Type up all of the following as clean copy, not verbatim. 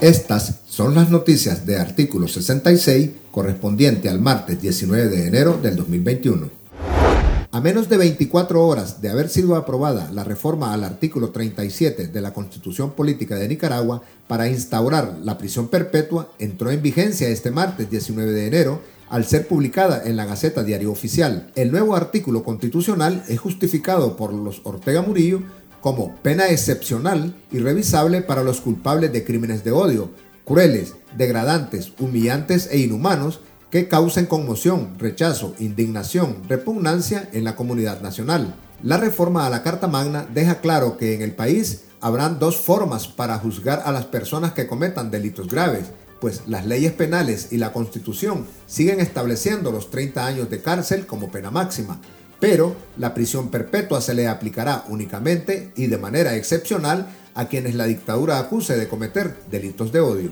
Estas son las noticias de Artículo 66 correspondiente al martes 19 de enero del 2021. A menos de 24 horas de haber sido aprobada la reforma al artículo 37 de la Constitución Política de Nicaragua para instaurar la prisión perpetua, entró en vigencia este martes 19 de enero al ser publicada en la Gaceta Diario Oficial. El nuevo artículo constitucional es justificado por los Ortega Murillo como pena excepcional y revisable para los culpables de crímenes de odio, crueles, degradantes, humillantes e inhumanos que causen conmoción, rechazo, indignación, repugnancia en la comunidad nacional. La reforma a la Carta Magna deja claro que en el país habrán dos formas para juzgar a las personas que cometan delitos graves, pues las leyes penales y la Constitución siguen estableciendo los 30 años de cárcel como pena máxima, pero la prisión perpetua se le aplicará únicamente y de manera excepcional a quienes la dictadura acuse de cometer delitos de odio.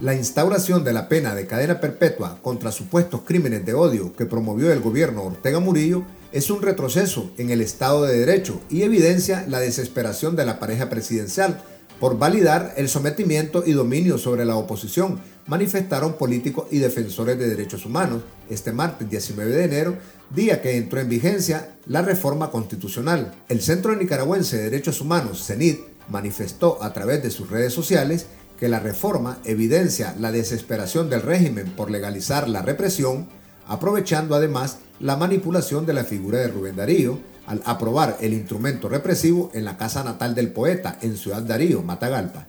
La instauración de la pena de cadena perpetua contra supuestos crímenes de odio que promovió el gobierno Ortega Murillo es un retroceso en el Estado de Derecho y evidencia la desesperación de la pareja presidencial por validar el sometimiento y dominio sobre la oposición, manifestaron políticos y defensores de derechos humanos este martes 19 de enero, día que entró en vigencia la reforma constitucional. El Centro Nicaragüense de Derechos Humanos, CENID, manifestó a través de sus redes sociales que la reforma evidencia la desesperación del régimen por legalizar la represión, aprovechando además la manipulación de la figura de Rubén Darío al aprobar el instrumento represivo en la casa natal del poeta en Ciudad Darío, Matagalpa.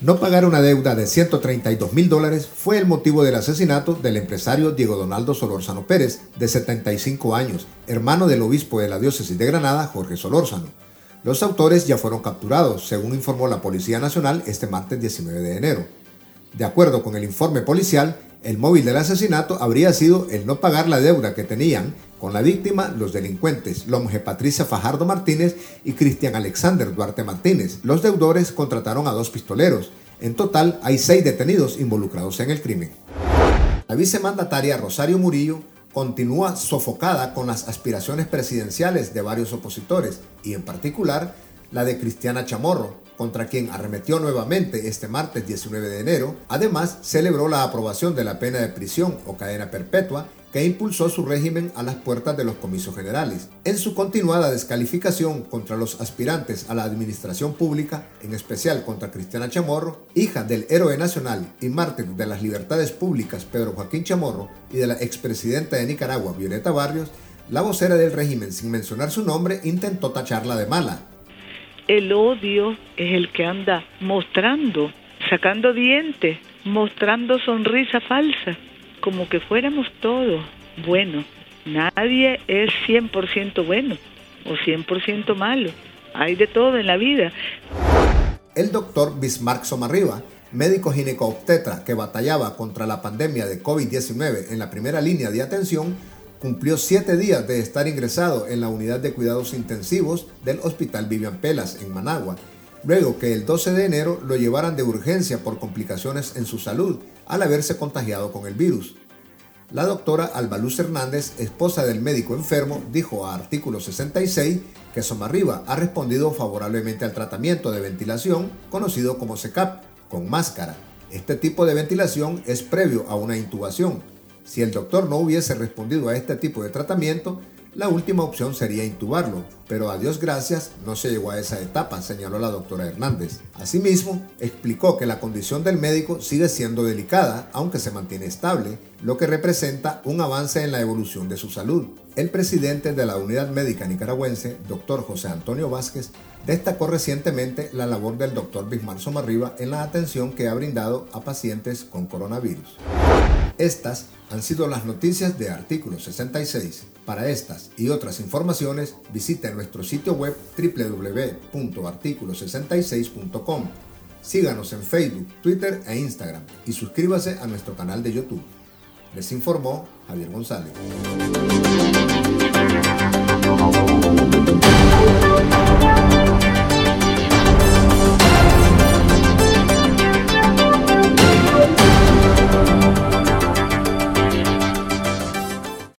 No pagar una deuda de $132,000 fue el motivo del asesinato del empresario Diego Donaldo Solórzano Pérez, de 75 años, hermano del obispo de la diócesis de Granada, Jorge Solórzano. Los autores ya fueron capturados, según informó la Policía Nacional este martes 19 de enero. De acuerdo con el informe policial, el móvil del asesinato habría sido el no pagar la deuda que tenían con la víctima los delincuentes Longe Patricia Fajardo Martínez y Cristian Alexander Duarte Martínez. Los deudores contrataron a dos pistoleros. En total, hay 6 detenidos involucrados en el crimen. La vicemandataria Rosario Murillo continúa sofocada con las aspiraciones presidenciales de varios opositores y en particular la de Cristiana Chamorro, contra quien arremetió nuevamente este martes 19 de enero. Además, celebró la aprobación de la pena de prisión o cadena perpetua que impulsó su régimen a las puertas de los comicios generales. En su continuada descalificación contra los aspirantes a la administración pública, en especial contra Cristiana Chamorro, hija del héroe nacional y mártir de las libertades públicas Pedro Joaquín Chamorro y de la expresidenta de Nicaragua Violeta Barrios, la vocera del régimen, sin mencionar su nombre, intentó tacharla de mala. El odio es el que anda mostrando, sacando dientes, mostrando sonrisa falsa, como que fuéramos todos buenos. Nadie es 100% bueno o 100% malo. Hay de todo en la vida. El doctor Bismarck Somarriba, médico ginecoobstetra que batallaba contra la pandemia de COVID-19 en la primera línea de atención, cumplió 7 días de estar ingresado en la unidad de cuidados intensivos del Hospital Vivian Pellas en Managua, luego que el 12 de enero lo llevaran de urgencia por complicaciones en su salud al haberse contagiado con el virus. La doctora Alba Luz Hernández, esposa del médico enfermo, dijo a Artículo 66 que Somarriba ha respondido favorablemente al tratamiento de ventilación, conocido como CPAP, con máscara. Este tipo de ventilación es previo a una intubación. Si el doctor no hubiese respondido a este tipo de tratamiento, la última opción sería intubarlo, pero a Dios gracias no se llegó a esa etapa, señaló la doctora Hernández. Asimismo, explicó que la condición del médico sigue siendo delicada, aunque se mantiene estable, lo que representa un avance en la evolución de su salud. El presidente de la Unidad Médica Nicaragüense, doctor José Antonio Vázquez, destacó recientemente la labor del doctor Bismarck Somarriba en la atención que ha brindado a pacientes con coronavirus. Estas han sido las noticias de Artículo 66. Para estas y otras informaciones, visite nuestro sitio web www.articulo66.com. Síganos en Facebook, Twitter e Instagram y suscríbase a nuestro canal de YouTube. Les informó Javier González.